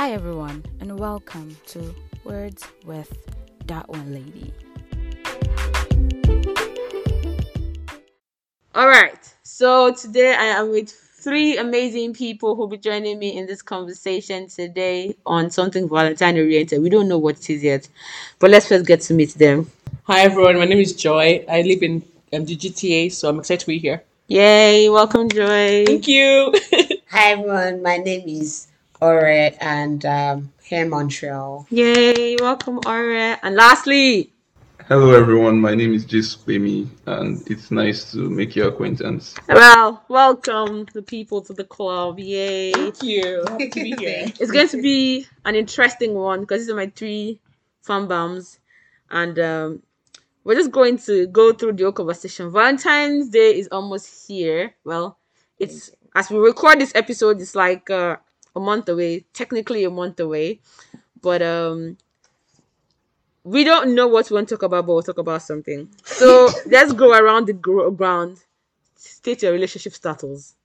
Hi everyone, and welcome to Words with That One Lady. Alright, so today I am with three amazing people who will be joining me in this conversation today on something Valentine-oriented. We don't know what it is yet, but let's first get to meet them. Hi everyone, my name is Joy. I live in the GTA, so I'm excited to be here. Yay, welcome Joy. Thank you. Hi everyone, my name is Ore, and here in Montreal. Yay, welcome Ore. And lastly, hello everyone, my name is Femi, and it's nice to make your acquaintance. Well, welcome the people to the club. Yay. Thank you. Happy to be here. It's going to be an interesting one because these are my three fan bams, and we're just going to go through the whole conversation. Valentine's Day is almost here. Well, it's as we record this episode, it's like technically a month away, but we don't know what we want to talk about, but we'll talk about something. So let's go around the ground. State your relationship status.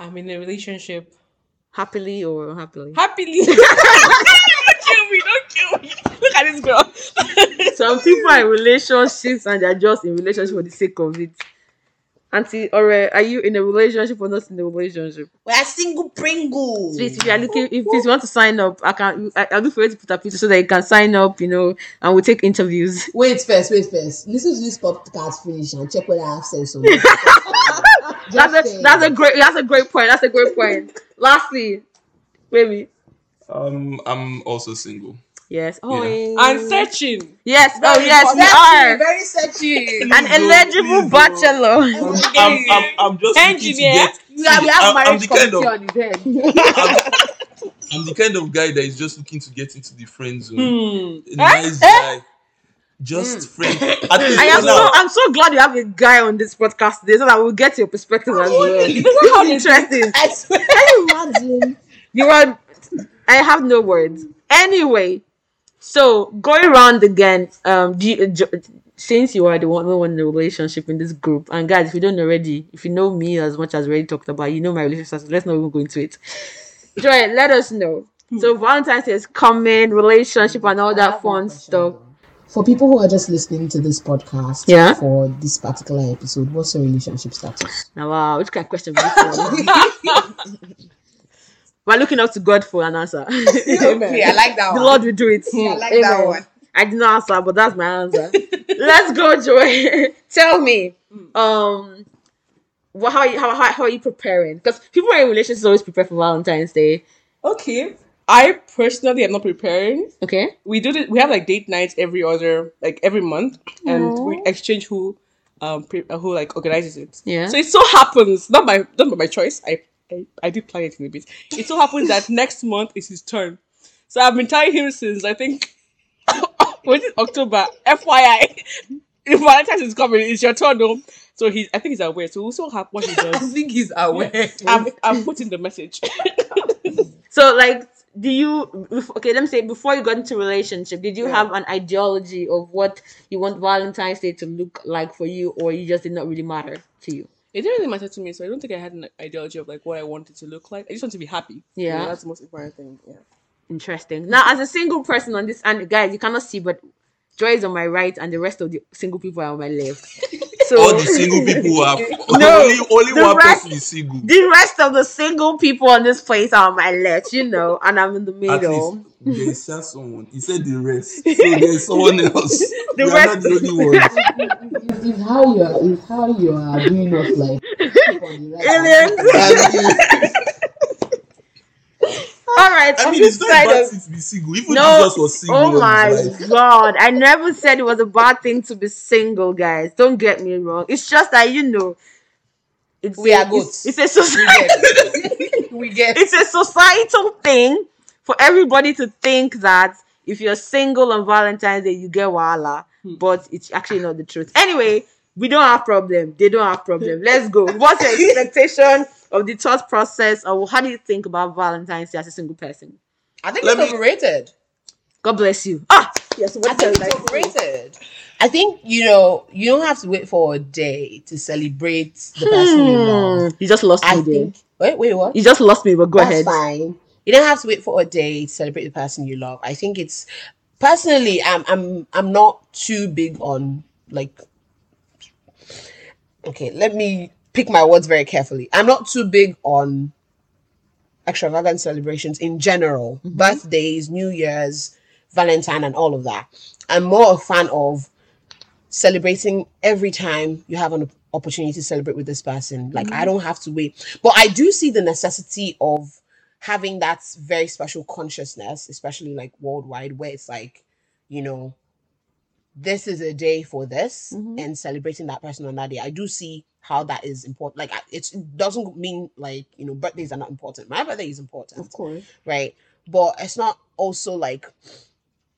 I'm in a relationship. Happily or unhappily? Happily. Don't kill me. Look at this girl. Some people are in relationships and they're just in relationship for the sake of it. Auntie, Ore, are you in a relationship or not in a relationship? We are single Pringles. Please, if you are looking, if you want to sign up, I'll look for you to put up picture so that you can sign up, and we'll take interviews. Wait first. Listen to this podcast finish and check whether I have sense or not. That's a great point. Lastly, baby. I'm also single. Yes. Oh, yeah. I'm searching. Yes. Very you are. Very searching. An eligible bachelor. I'm just engineer. I'm the kind of guy that is just looking to get into the friend zone. A nice guy. Just friend. I'm so glad you have a guy on this podcast today, so that we'll get your perspective as well. This is interesting. I swear. Imagine. I have no words. Anyway. So, going around again, since you are the only one in the relationship in this group, and guys, if you don't already, if you know me as much as already talked about, you know my relationship, so let's not even go into it. Joy, let us know. So, Valentine's Day is coming, relationship and all that fun stuff. For people who are just listening to this podcast for this particular episode, what's your relationship status? Now, wow, which kind of question? We're looking up to God for an answer. Okay, I like that one. The Lord will do it. I like that one. I did not answer, but that's my answer. Let's go, Joy. Tell me, how are you preparing? Because people in relationships always prepare for Valentine's Day. Okay, I personally am not preparing. Okay, we do it. We have date nights every month, and we exchange who organizes it. Yeah. So it so happens not by my choice. I did plan it in a bit. It so happens that next month is his turn. So I've been telling him since, I think, October. FYI, if Valentine's is coming, it's your turn, though. So I think he's aware. So we'll still have what he does. I think he's aware. I'm putting the message. So, let me say, before you got into relationship, did you have an ideology of what you want Valentine's Day to look like for you, or you just did not really matter to you? It didn't really matter to me, so I don't think I had an ideology of what I wanted to look like. I just want to be happy. Yeah. That's the most important thing. Yeah. Interesting. Now, as a single person on this, and guys, you cannot see, but Joy is on my right, and the rest of the single people are on my left. So all the single people are only one person is single. The rest of the single people on this place are on my left, and I'm in the middle. At least there's someone. He said the rest, so there's someone else. The rest. Not the only one. It's how you are doing of All right. I mean, it's not bad to be single. Even Jesus was single. Oh my God! I never said it was a bad thing to be single, guys. Don't get me wrong. It's just that it's a society. It's a societal thing for everybody to think that if you're single on Valentine's Day, you get wahala. But it's actually not the truth. Anyway, we don't have problem. They don't have problem. Let's go. What's your expectation of the thought process, or how do you think about Valentine's Day as a single person? I think it's overrated. God bless you. Yes. I think it's overrated. I think you don't have to wait for a day to celebrate the person you love. You just lost me. Wait, what? You just lost me. But go ahead. That's fine. You don't have to wait for a day to celebrate the person you love. I think it's, personally, I'm not too big on, like, okay, let me pick my words very carefully. I'm not too big on extravagant celebrations in general, mm-hmm. birthdays, New Year's, Valentine, and all of that. I'm more a fan of celebrating every time you have an opportunity to celebrate with this person. Like, mm-hmm. I don't have to wait. But I do see the necessity of having that very special consciousness, especially like worldwide, where it's like, you know, this is a day for this, mm-hmm. and celebrating that person on that day. I do see how that is important. Like, it doesn't mean, like, you know, birthdays are not important. My birthday is important. Of course. Right? But it's not also like,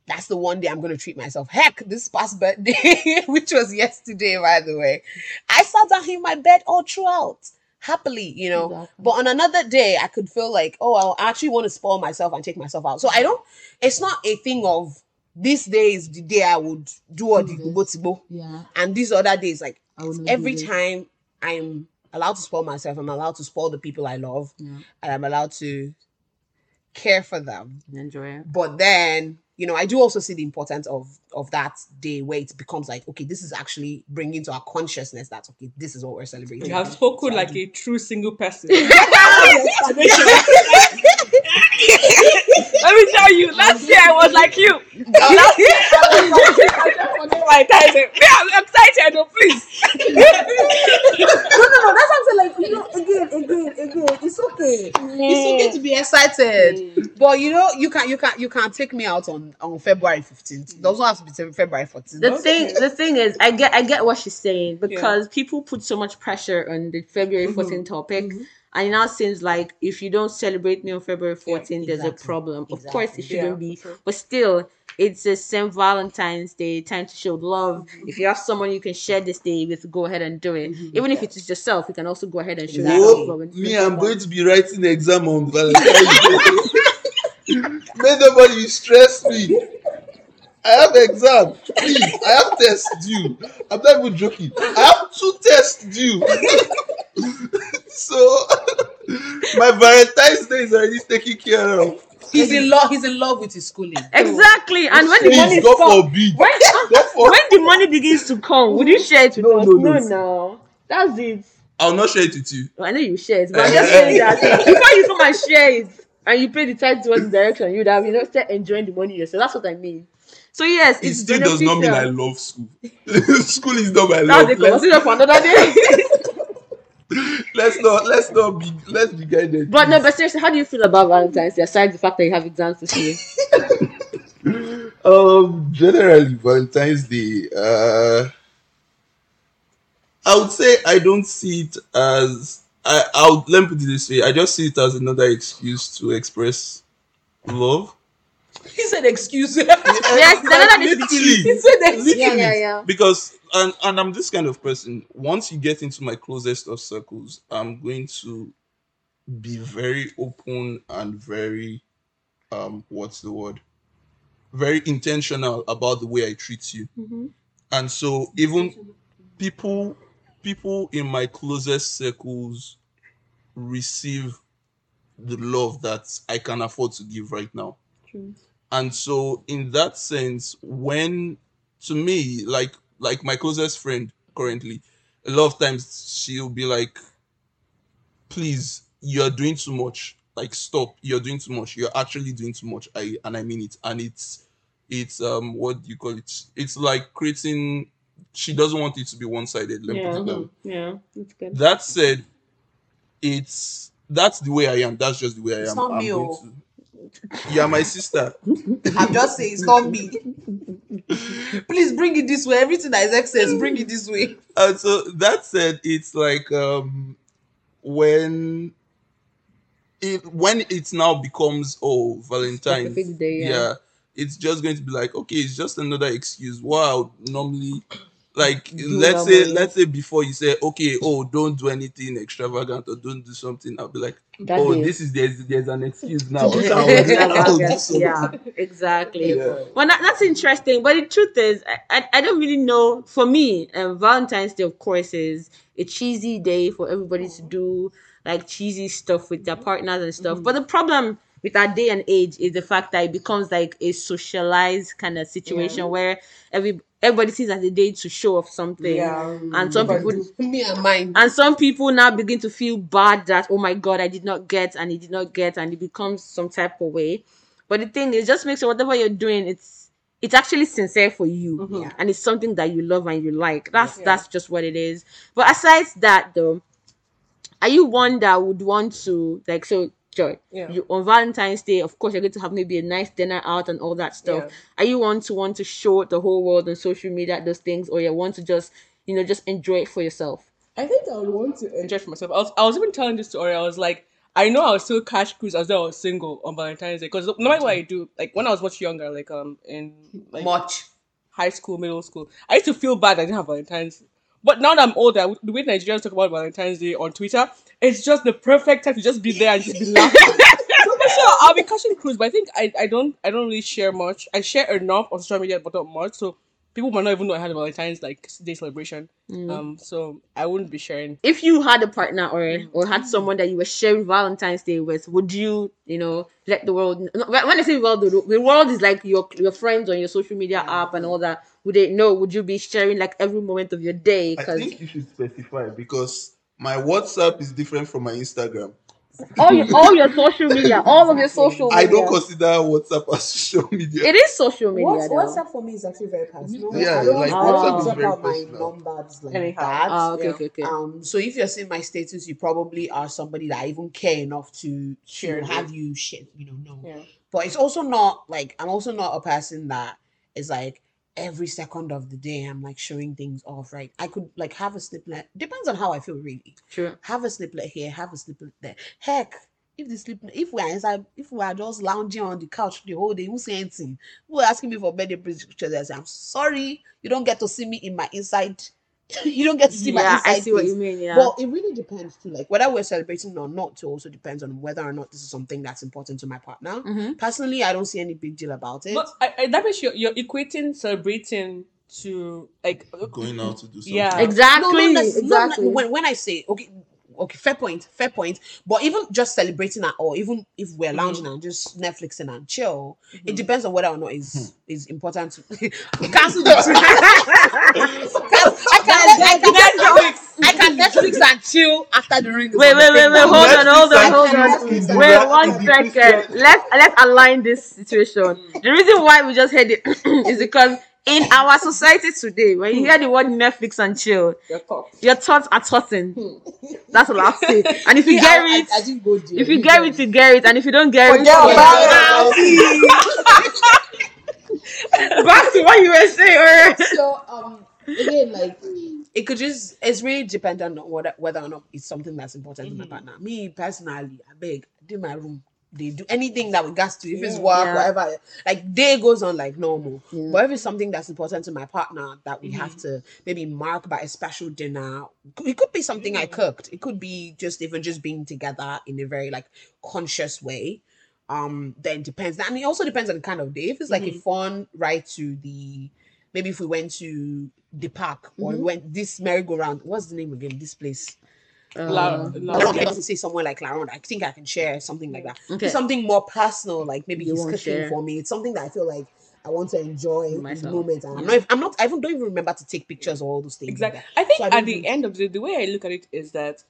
that's the one day I'm going to treat myself. Heck, this past birthday, which was yesterday, by the way, I sat down in my bed all throughout, happily, you know. Exactly. But on another day, I could feel like, oh, I actually want to spoil myself and take myself out. So I don't, it's not a thing of, this day is the day I would do all the gogotibo. Yeah. And these other days, like, every time I'm allowed to spoil myself, I'm allowed to spoil the people I love, yeah. and I'm allowed to care for them. Enjoy it. But then, you know, I do also see the importance of that day where it becomes like, okay, this is actually bringing to our consciousness that, okay, this is what we're celebrating. You have spoken like a true single person. Let me tell you, last year I was like you. Last year I just wanted my title. Yeah, I'm excited, oh, please. No, that's what I'm saying. Like, you know, again, it's okay. Yeah. It's okay to be excited. Yeah. But you know, you can't take me out on February 15th. It doesn't have to be February 14th. The thing is, I get what she's saying, because people put so much pressure on the February 14th topic. Mm-hmm. And it now seems like if you don't celebrate me on February 14th, there's a problem. Of course, it shouldn't be. But still, it's the same Valentine's Day, time to show love. Mm-hmm. If you have someone you can share this day with, go ahead and do it. Mm-hmm. Even if it's yourself, you can also go ahead and show love. I'm going to be writing the exam on Valentine's Day. May nobody stress me. I have exam. Please, I have test due. I'm not even joking. I have 2 tests due. So my Valentine's Day is already taken care of. He's in love with his schooling. Exactly. And when the money when the money begins to come, would you share it with us? No. That's it. I'll not share it with you. I know you share it, but I'm just saying that before you come and share it and you pay the tithe towards the direction, you'd have, you know, start enjoying the money yourself. That's what I mean. So yes, it still does not mean I love school. School is not my love. That's the conversation for another day. Let's be guided. But no, but seriously, how do you feel about Valentine's Day, aside the fact that you have exams this year? Generally, Valentine's Day, I would say I don't see it as, let me put it this way, I just see it as another excuse to express love. He said excuse. Yes, literally. He said excuse. Yeah. Because and I'm this kind of person. Once you get into my closest of circles, I'm going to be very open and very very intentional about the way I treat you. Mm-hmm. And so even people in my closest circles receive the love that I can afford to give right now. True. And so in that sense, when, to me, like my closest friend currently, a lot of times she'll be like, please, you're doing too much. Like, stop, you're doing too much. You're actually doing too much. I mean it. And it's what do you call it? It's like creating, she doesn't want it to be one-sided. Let me put it down. Yeah, that's good. That said, that's the way I am. That's just the way I am. It's not me. You are my sister. I'm just saying, it's not me. Please bring it this way. Everything that is excess, bring it this way. And so that said, it's like when it now becomes Valentine's Day, yeah, it's just going to be like, okay, it's just another excuse. Wow, normally, like let's say before you say, okay, don't do anything extravagant or don't do something, I'll be like, there's an excuse now. Yeah, exactly. Yeah. Well, that's interesting. But the truth is, I don't really know. For me, Valentine's Day, of course, is a cheesy day for everybody to do like cheesy stuff with their partners and stuff. Mm-hmm. But the problem with our day and age is the fact that it becomes like a socialized kind of situation where everybody sees as a day to show off something, and some people, me and mine, and some people now begin to feel bad that, oh my God, I did not get, and it did not get, and it becomes some type of way. But the thing is, just make sure whatever you're doing, it's actually sincere for you, and it's something that you love and you like. That's just what it is. But aside that, though, are you one that would want to, like, so Joy, you, on Valentine's Day, of course, you're going to have maybe a nice dinner out and all that stuff. Are you want to show the whole world on social media those things, or you want to just, you know, just enjoy it for yourself? I think I would want to enjoy it for myself. I was even telling this to Ori. I was like, I know I was still cash cruise as though I was single on Valentine's Day, because no matter what I do, like when I was much younger, like in like high school, middle school, I used to feel bad I didn't have Valentine's. But now that I'm older, the way Nigerians talk about Valentine's Day on Twitter, it's just the perfect time to just be there and just be laughing. So for sure, I'll be cashing cruise, but I think I don't really share much. I share enough on social media, but not much. So people might not even know I had a Valentine's like Day celebration. So I wouldn't be sharing. If you had a partner or had someone that you were sharing Valentine's Day with, would you, you know, let the world? When I say world, the world is like your friends on your social media app and all that. Would they know? Would you be sharing like every moment of your day? I think you should specify, because my WhatsApp is different from my Instagram. All your social media, all of your social media. I don't consider WhatsApp as social media. It is social media. WhatsApp for me is actually very personal. Yeah, like WhatsApp is very personal. My numbers like that. Okay. So if you're seeing my status, you probably are somebody that I even care enough to share and have you shit, you know, no. Yeah. But it's also not like, I'm also not a person that is like, every second of the day I'm like showing things off, right? I could like have a sniplet. Depends on how I feel, really. Sure. Have a sniplet here, have a sniplet there. Heck, if we're inside, if we are just lounging on the couch the whole day, who say anything? Who are asking me for birthday pictures? I say, I'm sorry, you don't get to see me in my inside. You don't get to see my inside. I see what you mean. Yeah. Well, it really depends too. Like whether we're celebrating or not, it also depends on whether or not this is something that's important to my partner. Mm-hmm. Personally, I don't see any big deal about it. But that means you're equating celebrating to like going out to do something. Yeah, exactly. No, when I say okay, fair point. But even just celebrating at all, even if we're lounging and just Netflixing and chill, it depends on whether or not is important to cancel the I can Netflix and chill after the ring. Wait, hold on. Wait 1 second. Let's align this situation. The reason why we just heard it is because in our society today, when you hear the word Netflix and chill, your thoughts are tossing. That's what I'll say. And if you get it, if you get it, you get it. And if you don't get it, back to what you were saying. So again, like it could just—it's really dependent on whether or not it's something that's important to my partner. Me personally, I beg, do my room. They do anything that we got to, if it's work, whatever, like day goes on like normal. But if it's something that's important to my partner that we have to maybe mark by a special dinner, it could be something I cooked, it could be just even just being together in a very like conscious way, then it depends. And it also depends on the kind of day. If it's like a fun ride to the, maybe if we went to the park or we went this merry-go-round, what's the name again, this place? I don't say someone like Laron. I think I can share something like that. Okay. Something more personal, like maybe he's cooking for me. It's something that I feel like I want to enjoy in the moment. And I don't even remember to take pictures or all those things. Exactly. Like I think at the end of the way I look at it is that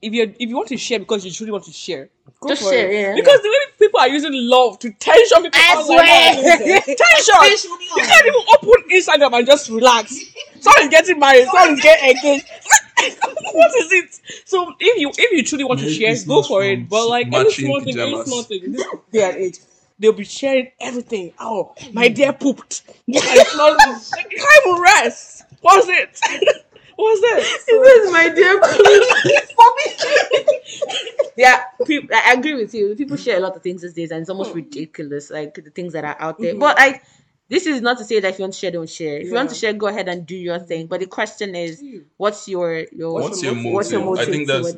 if you want to share because you truly want to share, go for it. Yeah. Because the way people are using love to tension people out like tension. You can't even open Instagram and just relax. Someone is getting married. Someone is getting engaged. What is it? So if you truly want to share, go for it. But like any small thing, their age, they'll be sharing everything. Oh, my dear pooped. Time rest. What's it? What's this? So, it is my dear pooped. Yeah, I agree with you. People share a lot of things these days, and it's almost ridiculous. Like the things that are out there, but like. This is not to say that if you want to share, don't share. If you want to share, go ahead and do your thing. But the question is, what's your motive? I think that's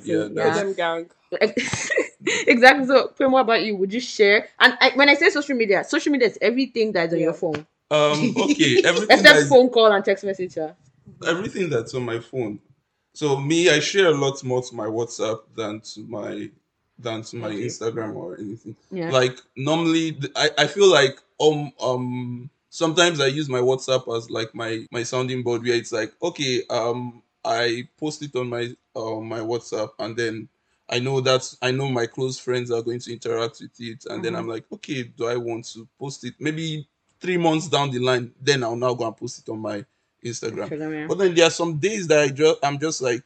exactly. So, Pim, what about you? Would you share? And when I say social media is everything that's on your phone. Okay, everything except phone call and text message. Everything that's on my phone. So me, I share a lot more to my WhatsApp than to my than to my Instagram or anything. Yeah. Like normally, I feel like sometimes I use my WhatsApp as like my sounding board, where it's like, okay, I post it on my WhatsApp, and then I know my close friends are going to interact with it, and then I'm like, okay, do I want to post it? Maybe 3 months down the line, then I'll now go and post it on my Instagram. Yeah. But then there are some days that I'm just like,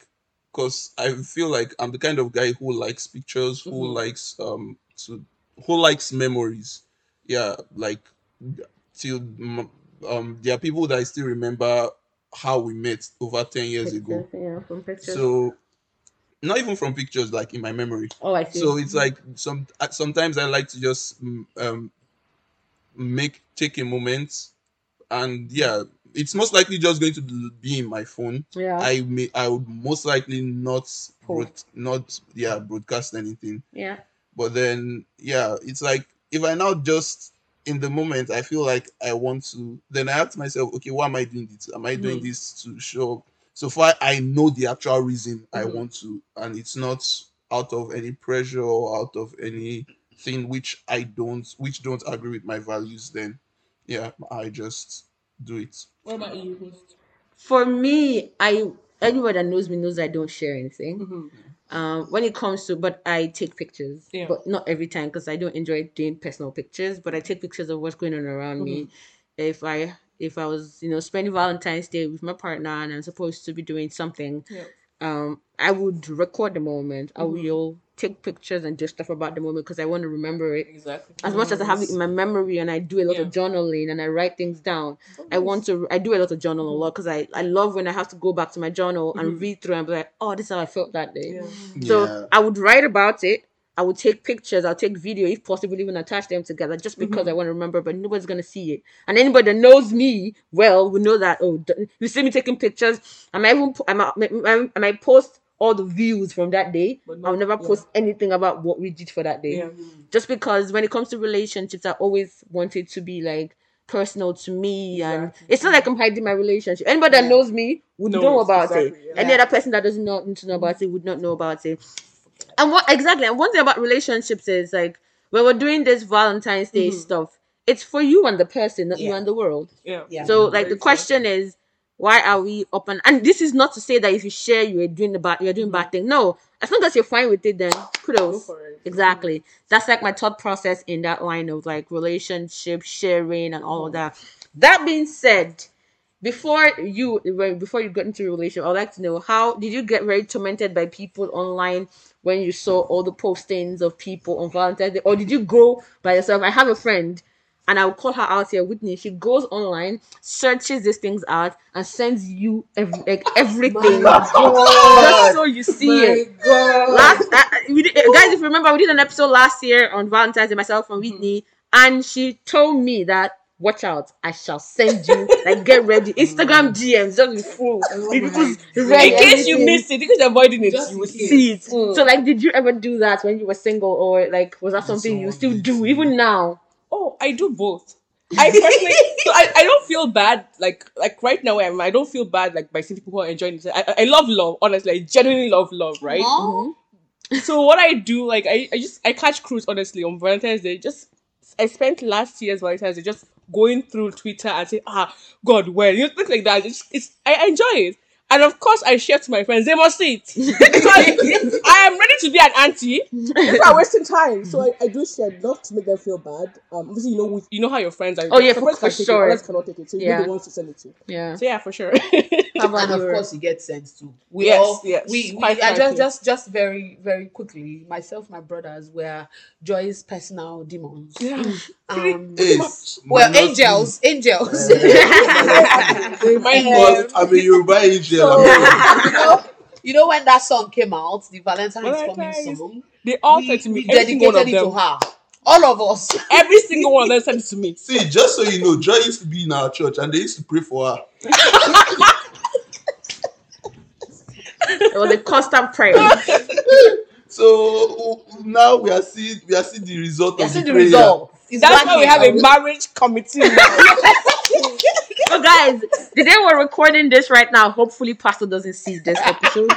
because I feel like I'm the kind of guy who likes pictures, who likes memories. Yeah, like till there are people that I still remember how we met over 10 years ago. Yeah, from pictures. So not even from pictures, like in my memory. Oh, I see. So it's like sometimes I like to just take a moment, and yeah. It's most likely just going to be in my phone. Yeah. I would most likely not broadcast anything. Yeah. But then, yeah, it's like, if I now just, in the moment, I feel like I want to, then I ask myself, okay, why am I doing this? Am I doing this to show? So far, I know the actual reason I want to, and it's not out of any pressure or out of anything which don't agree with my values. Then, yeah, I just do it. What about you? For me, anyone that knows me knows I don't share anything. Mm-hmm. When it comes to, but I take pictures, but not every time, because I don't enjoy doing personal pictures. But I take pictures of what's going on around me. If I was, spending Valentine's Day with my partner and I'm supposed to be doing something, I would record the moment. I will take pictures and do stuff about the moment because I want to remember it. Exactly. As much as I have it in my memory, and I do a lot of journaling and I write things down. Nice. I do a lot of journaling a lot because I love when I have to go back to my journal and read through and be like, oh, this is how I felt that day. Yeah. So I would write about it. I would take pictures. I'll take video, if possible, even attach them together just because I want to remember, but nobody's going to see it. And anybody that knows me well will know that, oh, you see me taking pictures. I might post all the views from that day. I'll never post anything about what we did for that day. Yeah. Just because when it comes to relationships, I always want it to be like personal to me. Exactly. And it's not like I'm hiding my relationship. Anybody that knows me would know about it. Yeah. Any other person that does not need to know about it would not know about it. And one thing about relationships is, like, when we're doing this Valentine's Day stuff, it's for you and the person, not you and the world. Yeah. So, like, the question is, why are we open? And this is not to say that if you share, you're doing bad thing. No, as long as you're fine with it, then kudos. Go for it. Exactly. That's like my thought process in that line of like relationship sharing and all of that. That being said, before you got into a relationship, I'd like to know, how did you get very tormented by people online when you saw all the postings of people on Valentine's Day? Or did you go by yourself? I have a friend, and I'll call her out here, Whitney. She goes online, searches these things out, and sends you everything. Just so you see it. God. Guys, if you remember, we did an episode last year on Valentine's Day, myself and Whitney, and she told me that, watch out, I shall send you, like, get ready. Instagram DMs, just be full. In case you miss it, because you're avoiding it, you will see it. So, like, did you ever do that when you were single, or, like, was that something you still do, even now? Oh, I do both. I personally, so I don't feel bad, like right now I am. I don't feel bad, like, by seeing people who are enjoying it. I love love, honestly. I genuinely love love, right? Mm-hmm. So what I do, like, I catch cruise, honestly, on Valentine's Day. I spent last year's Valentine's Day just going through Twitter and saying, God, well, things like that. I enjoy it. And of course, I share to my friends. They must see it. Because I am ready to be an auntie. It's not wasting time. So I do share, not to make them feel bad. Obviously, you know how your friends are. Oh, yeah, for sure. Others cannot take it. So you know the ones to send it to. Yeah. So, yeah, for sure. And of course, you get sent to. Just very, very quickly, myself, my brothers were Joy's personal demons. Yeah. Angels. I mean, you're by angels. So, you know when that song came out, the Valentine's song, they all said to me, we dedicated it to her. All of us, every single one of them said it to me. See, just so you know, Joy used to be in our church, and they used to pray for her. It was a constant prayer. So now we are seeing the result of the prayer. That's why we have a marriage committee. So guys, the day we're recording this right now, hopefully Pastor doesn't see this episode.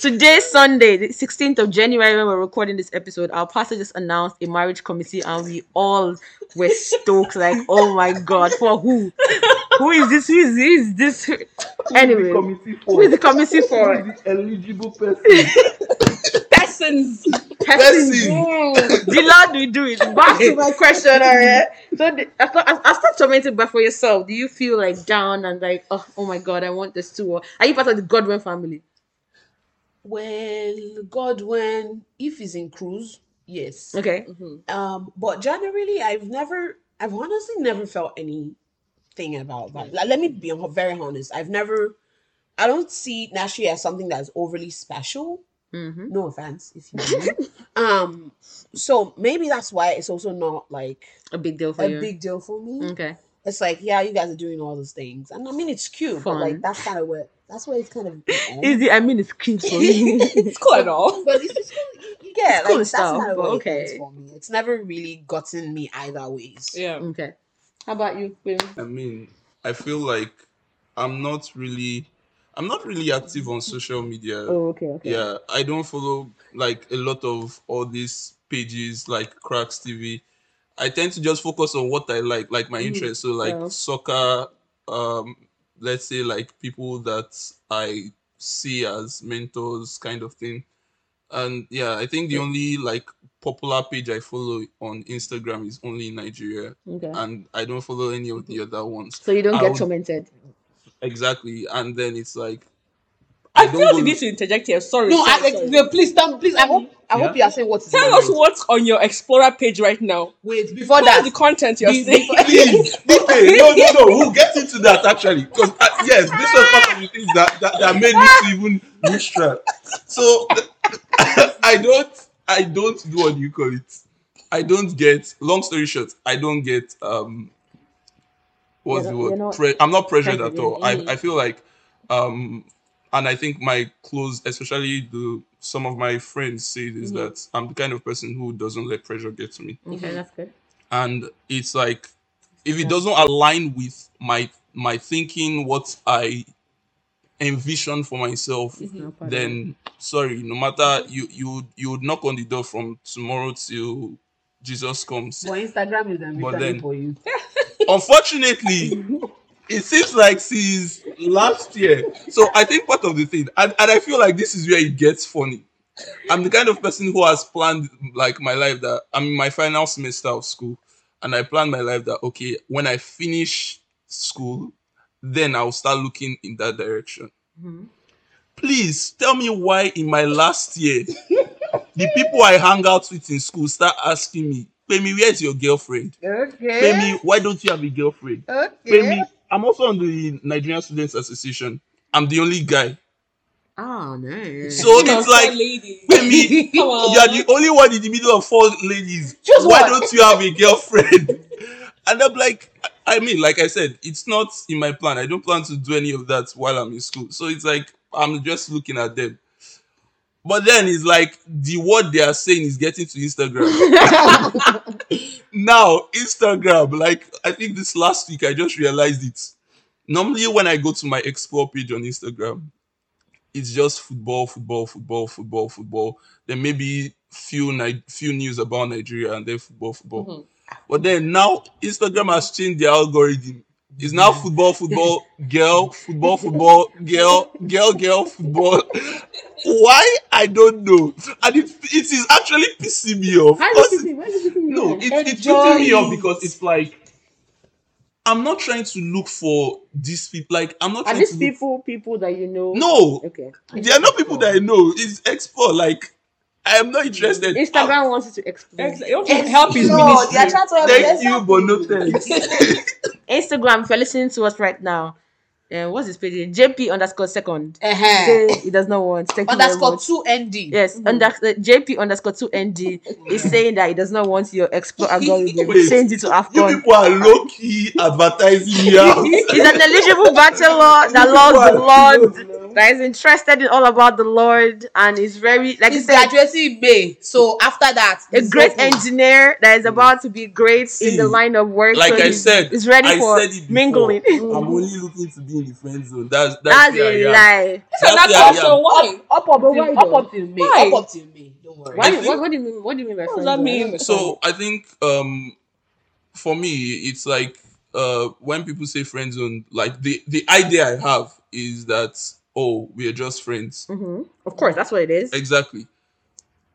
Today's Sunday, the 16th of January, when we're recording this episode, our pastor just announced a marriage committee, and we all were stoked. Like, oh my God, for who? Who is this? Who is this? Anyway, who is the committee for? Who is the eligible person? Persons. The Lord will do it. Back to my question, alright? So I stopped tormenting, but for yourself, do you feel like down and like, oh my God, I want this too? Or are you part of the Godwin family? Well, Godwin, if he's in cruise, yes. Okay. Mm-hmm. But generally, I've honestly never felt anything about that. Like, let me be very honest. I don't see Nashi as something that's overly special. Mm-hmm. No offense, if you know. So maybe that's why it's also not like a big deal for you. A big deal for me. Okay. It's like, yeah, you guys are doing all those things, and I mean it's cute, fun. But like that's where it's kind of. It's cute for me. It's cool and all, but it's just yeah, it's like cool stuff. That's kind of okay for me. It's never really gotten me either ways. Yeah. Okay. How about you, Will? I mean, I feel like I'm not really active on social media. Oh, okay. Yeah, I don't follow like a lot of all these pages like Cracks TV. I tend to just focus on what I like my interests. So like soccer, let's say like people that I see as mentors kind of thing. And yeah, I think the only like popular page I follow on Instagram is only in Nigeria. Okay. And I don't follow any of the other ones. So you don't get tormented. Exactly, and then it's like I feel the need to interject here. Sorry. No, sorry. No, please, don't. Please. I hope you are saying what's. Tell us what's on your Explorer page right now. Wait, before that, the content you're saying. Please, no. We'll get into that actually, because yes, this was part of the things that made me even bootstrap. So I don't do what you call it. I don't get. Long story short, I don't get. What's the word? I'm not pressured at all. I feel like, and I think my close, especially some of my friends say this, that I'm the kind of person who doesn't let pressure get to me. Okay, that's good. And it's like, if it doesn't align with my thinking, what I envision for myself, then sorry, no matter you would knock on the door from tomorrow till Jesus comes. But Instagram is amazing for you. Unfortunately, it seems like since last year. So I think part of the thing, and I feel like this is where it gets funny. I'm the kind of person who has planned like my life that I'm in my final semester of school, and I planned my life that okay, when I finish school, then I'll start looking in that direction. Mm-hmm. Please tell me why in my last year, the people I hang out with in school start asking me, Femi, where's your girlfriend? Okay. Femi, why don't you have a girlfriend? Okay. Femi, I'm also on the Nigerian Students Association. I'm the only guy. Oh, no. So it's like, Femi, you're the only one in the middle of four ladies. Just why don't you have a girlfriend? And I'm like, I mean, like I said, it's not in my plan. I don't plan to do any of that while I'm in school. So it's like, I'm just looking at them. But then it's like the word they are saying is getting to Instagram. Now, Instagram, like I think this last week I just realized it. Normally when I go to my explore page on Instagram, it's just football. Then maybe few news about Nigeria and then football. Mm-hmm. But then now Instagram has changed their algorithm. It's now football, girl, football. Why? I don't know. And it is actually pissing me off. It's pissing me off because it's like, I'm not trying to look for these people. Like, I'm not trying to. Are these people that you know? No. Okay. They are not people that I know. It's explore. Like, I am not interested. Instagram wants you to explore. Help his ministry. Thank you, but no thanks. Instagram, if you're listening to us right now, what's his page? JP_2nd. He does not want. Thank _2ND. Yes, JP_2ND is saying that he does not want your explore algorithm. Change it to Afcon. You people are low key advertising here. He's an eligible bachelor that loves the Lord. That is interested in all about the Lord and is very, like you said, graduating in May. So after that, a great engineer that is about to be great in the line of work. Like so I said, is ready for mingling. I'm only looking to be in the friend zone. That's a lie. So that's also why. Up until May. Don't worry. What do you mean by friend zone? What does that mean? So I think for me it's like when people say friend zone, like the idea I have is that we are just friends. Mm-hmm. Of course, that's what it is. Exactly.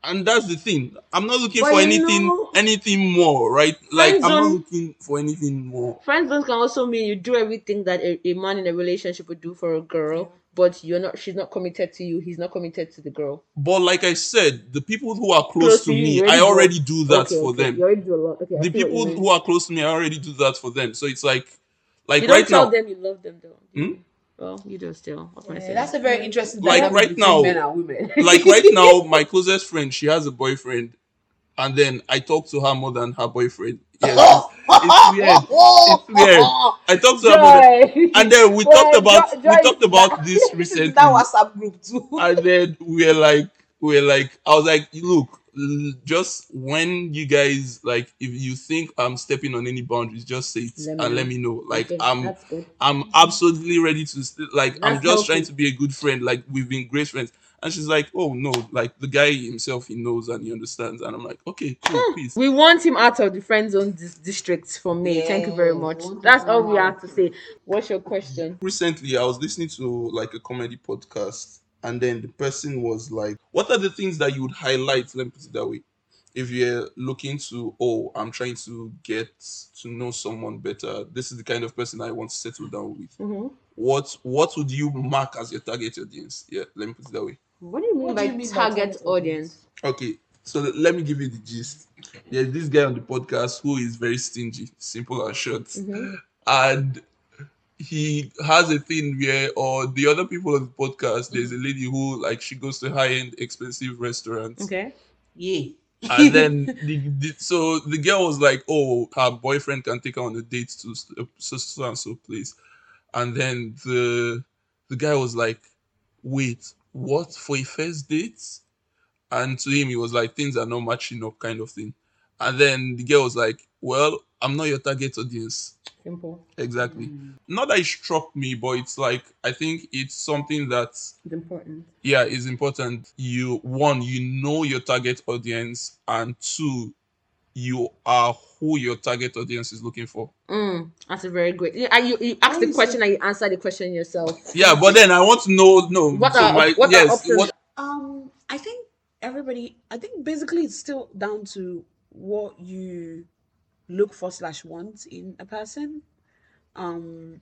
And that's the thing. I'm not looking for anything more, right? Like, I'm not looking for anything more. Friend zones can also mean you do everything that a man in a relationship would do for a girl, but she's not committed to you, he's not committed to the girl. But like I said, the people who are close to me, I already do that for them. You already do a lot. Okay, the people who are close to me, I already do that for them. So it's like you don't right tell now, them you love them though. Hmm? Well, you do still. That's a very interesting thing. Like right now, men and women. Like right now, my closest friend, she has a boyfriend, and then I talk to her more than her boyfriend. Yes, it's weird. It's weird. I talked to her more than, and then we talked about this recently. That WhatsApp group too. And then we were like, I was like, look, just when you guys like, if you think I'm stepping on any boundaries, just say it let me know. Like okay, I'm absolutely ready to I'm just trying to be a good friend. Like we've been great friends. And she's like, oh no, like the guy himself, he knows and he understands. And I'm like, okay, cool, peace. We want him out of the friend zone district for me. Yeah. Thank you very much. That's all we have to say. What's your question? Recently, I was listening to like a comedy podcast. And then the person was like, what are the things that you would highlight, let me put it that way, if you're looking to, I'm trying to get to know someone better. This is the kind of person I want to settle down with. Mm-hmm. What would you mark as your target audience? Yeah, let me put it that way. What do you mean by target audience? Okay, so let me give you the gist. There's this guy on the podcast who is very stingy, simple and short. Mm-hmm. And he has a thing where, or the other people on the podcast, there's a lady who, like, she goes to high-end, expensive restaurants. Okay. Yeah. And then, so the girl was like, her boyfriend can take her on a date to so-and-so place. And then the guy was like, wait, what? For a first date? And to him, he was like, things are not matching up kind of thing. And then the girl was like, well, I'm not your target audience. Simple. Exactly. Mm. Not that it struck me, but it's like, I think it's something that's... It's important. Yeah, it's important. You know your target audience, and two, you are who your target audience is looking for. That's a very great... You ask the question and you answer the question yourself. Yeah, but then I want to know... No, what are options? I think basically it's still down to what you... look for /want in a person, and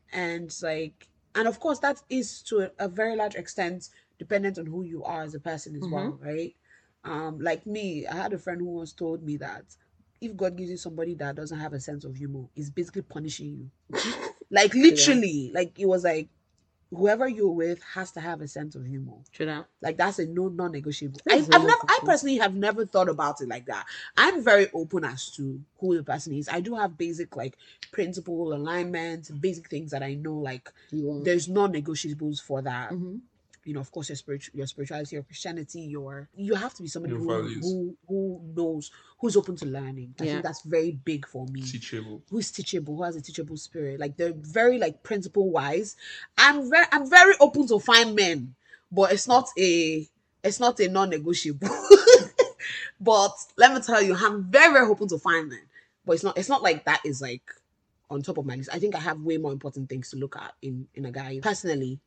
of course that is to a very large extent dependent on who you are as a person as mm-hmm. well, right? Like me, I had a friend who once told me that if God gives you somebody that doesn't have a sense of humor, it's basically punishing you. Like literally, like it was like whoever you're with has to have a sense of humor. True. Like that's a non-negotiable. I personally have never thought about it like that. I'm very open as to who the person is. I do have basic like principle alignment, basic things that I know. Like there's non-negotiables for that. Mm-hmm. You know, of course, your spirituality, your Christianity, you have to be somebody who knows, who's open to learning. I think that's very big for me. Teachable. Who's teachable? Who has a teachable spirit? Like they're very like principle wise. I'm very open to fine men, but it's not a non-negotiable. But let me tell you, I'm very very open to fine men, but it's not like that is like on top of my list. I think I have way more important things to look at in a guy personally.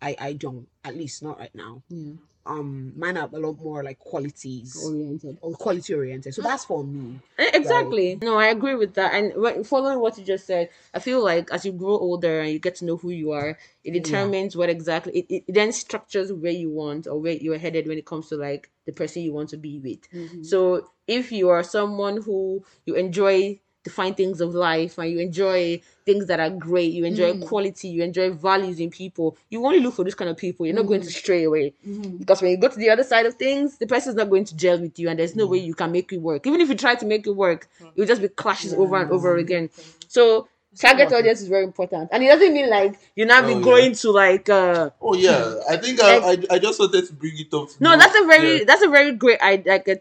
I don't, at least not right now. Yeah. Mine are a lot more like quality oriented. So that's for me. Exactly. Right? No, I agree with that. And following what you just said, I feel like as you grow older and you get to know who you are, it determines what exactly it then structures where you want or where you're headed when it comes to like the person you want to be with. Mm-hmm. So if you are someone who you enjoy find things of life and you enjoy things that are great, you enjoy quality, you enjoy values in people, you only look for this kind of people. You're not going to stray away, because when you go to the other side of things, the person's not going to gel with you and there's no way you can make it work. Even if you try to make it work, it will just be clashes over and over again. So Target audience is very important, and it doesn't mean like you now be going to like. I think I just wanted to bring it up. No, that's a very great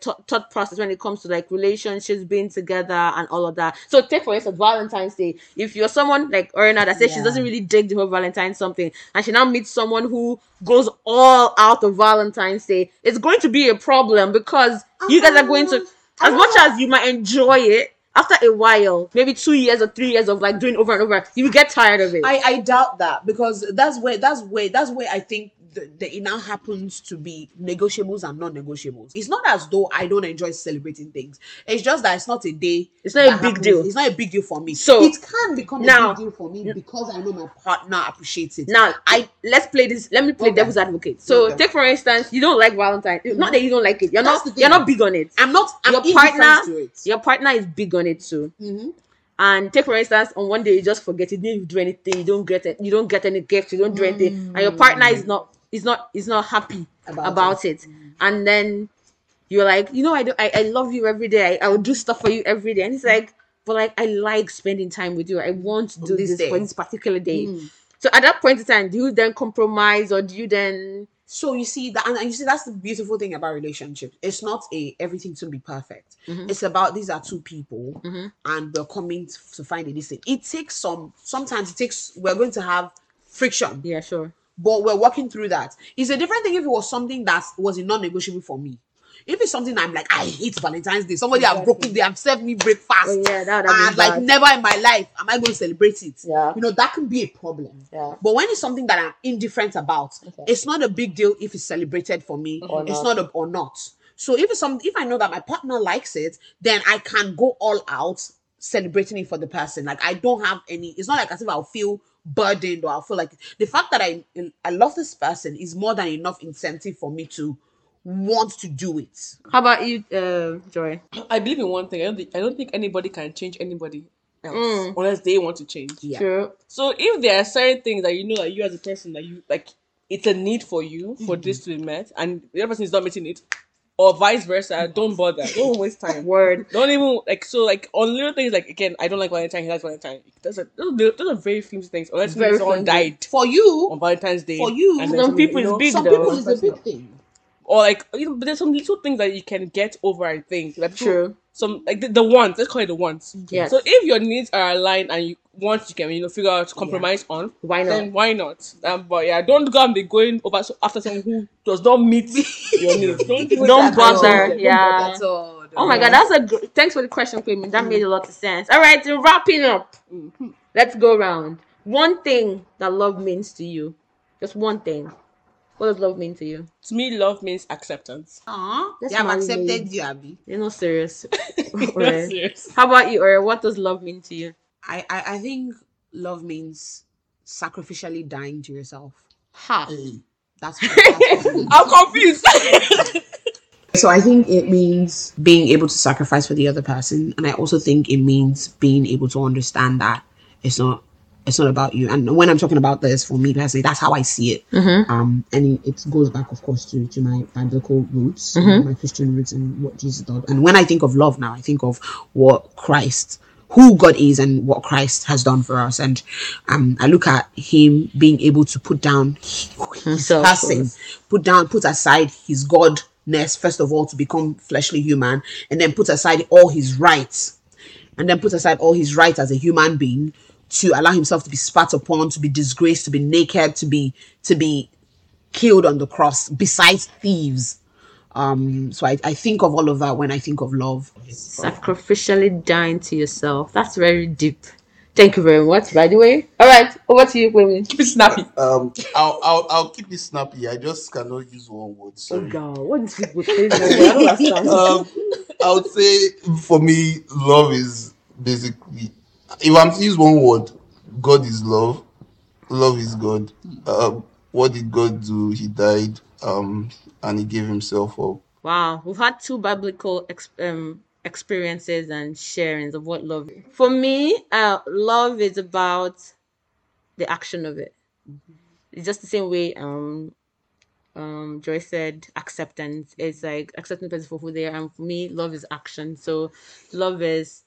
thought process when it comes to like relationships, being together, and all of that. So take for instance Valentine's Day. If you're someone like Orina that says she doesn't really dig the whole Valentine's something, and she now meets someone who goes all out on Valentine's Day, it's going to be a problem because you guys are going to, as much as you might enjoy it. After a while, maybe 2 years or 3 years of like doing over and over, you get tired of it. I doubt that because that's where I think it now happens to be negotiables and non-negotiables. It's not as though I don't enjoy celebrating things. It's just that it's not a day. It's not a big deal. It's not a big deal for me. So it can become a big deal for me because I know my partner appreciates it. Now let me play devil's advocate. So take for instance, you don't like Valentine's. It's not that you don't like it. You're not big on it. I'm not. Your partner is big on it too. Mm-hmm. And take for instance, on one day you just forget. You didn't do anything. You don't get it. You don't get any gift. You don't do anything. And your partner is not. He's not happy about it. Mm. And then you're like, you know, I love you every day. I will do stuff for you every day. And it's like, but like I like spending time with you. I want to do this for this particular day. Mm. So at that point in time, do you then compromise or do you then? So you see that, and you see that's the beautiful thing about relationships. It's not everything to be perfect. Mm-hmm. It's about these are two people, mm-hmm. and we're coming to find a distance. It takes we're going to have friction. Yeah, sure. But we're working through that. It's a different thing if it was something that was a non-negotiable for me. If it's something I'm like, I hate Valentine's Day. Somebody has broken, they have served me breakfast. Oh, yeah, that would have been bad. Never in my life am I going to celebrate it. Yeah. You know, that can be a problem. Yeah. But when it's something that I'm indifferent about, it's not a big deal if it's celebrated for me. Mm-hmm. It's not. So if it's if I know that my partner likes it, then I can go all out celebrating it for the person. Like I don't have any. It's not like as if I'll feel burdened or I feel like the fact that I love this person is more than enough incentive for me to want to do it. How about you, Joy? I believe in one thing. I don't think anybody can change anybody else unless they want to change. Yeah. Sure. So if there are certain things that you know that you as a person that you like, it's a need for you for this to be met, and the other person is not meeting it, or vice versa, don't bother. Don't waste time. Word. Don't even on little things like again, I don't like Valentine's. He likes Valentine's. Those are very few things. Unless someone died for you on Valentine's Day. For you, some people is big. Some people is a big thing. Or like you know, but there's some little things that you can get over. I think like true. Some like the wants. Let's call it the wants. Yes. So if your needs are aligned and you can figure out compromise on. Why not? Then why not? But yeah, don't go and be going over after someone who does not meet your needs. Don't bother. Yeah. Don't bother at all. Oh my God, that's thanks for the question, Femi. That made a lot of sense. All right, so wrapping up. Mm-hmm. Let's go round. One thing that love means to you, just one thing. What does love mean to you? To me, love means acceptance. Aww. They have accepted you, Abby. You're not serious. How about you, Ore? What does love mean to you? I think love means sacrificially dying to yourself. Ha. That's I'm confused. So I think it means being able to sacrifice for the other person. And I also think it means being able to understand that it's not about you. And when I'm talking about this, for me personally, that's how I see it. Mm-hmm. And it goes back, of course, to my biblical roots, my Christian roots and what Jesus did. And when I think of love now, I think of who God is and what Christ has done for us. And I look at him being able to put down his person, put aside his godness, first of all, to become fleshly human, and then put aside all his rights. And then put aside all his rights as a human being, to allow himself to be spat upon, to be disgraced, to be naked, to be killed on the cross, besides thieves. So I think of all of that when I think of love. Sacrificially dying to yourself. That's very deep. Thank you very much, by the way. All right, over to you, women. Keep it snappy. I'll keep it snappy. I just cannot use one word. Sorry. Oh God, what is people saying? I would say for me, love is basically. If I'm to use one word, God is love. Love is God. What did God do? He died, and he gave himself up. Wow, we've had two biblical experiences and sharings of what love is. For me, love is about the action of it. Mm-hmm. It's just the same way Joy said acceptance. It's like accepting the person for who they are. And for me, love is action. So love is,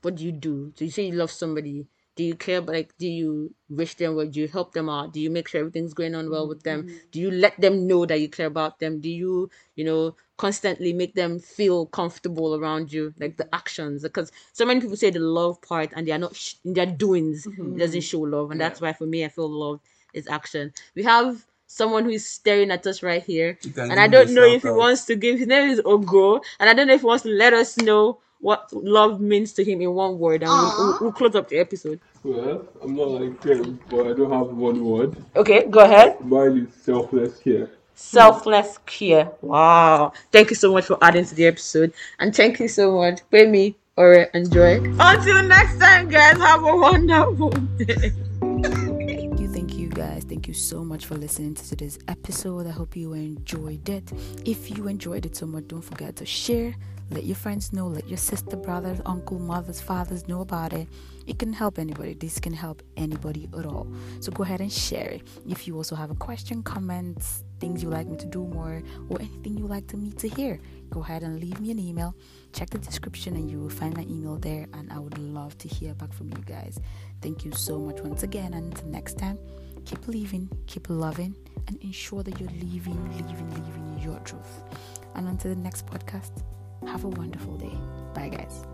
what do you do? So you say you love somebody, Do you care? But like, do you wish them well? Do you help them out? Do you make sure everything's going on well with them? Do you let them know that you care about them? Do you, you know, constantly make them feel comfortable around you? Like the actions, because so many people say the love part and they are not in their doings. It doesn't show love, and that's why for me I feel love is action. We have someone who's staring at us right here, and I don't know if he wants to give, his name is Ogo, and I don't know if he wants to let us know what love means to him in one word, and we'll close up the episode. Well, I'm not like him, but I don't have one word. Okay, go ahead. Mine is selfless care. Selfless care. Wow. Thank you so much for adding to the episode, and thank you so much, Femi, Ore, and Joy. Until next time, guys, have a wonderful day. Guys, thank you so much for listening to today's episode. I hope you enjoyed it. If you enjoyed it so much, don't forget to share. Let your friends know. Let your sister, brothers, uncle, mothers, fathers know about it. It can help anybody. This can help anybody at all. So go ahead and share it. If you also have a question, comments, things you like me to do more, or anything you like to me to hear, go ahead and leave me an email. Check the description and you will find my email there, and I would love to hear back from you guys. Thank you so much once again, and until next time, keep living, keep loving, and ensure that you're living your truth. And until the next podcast, have a wonderful day. Bye, guys.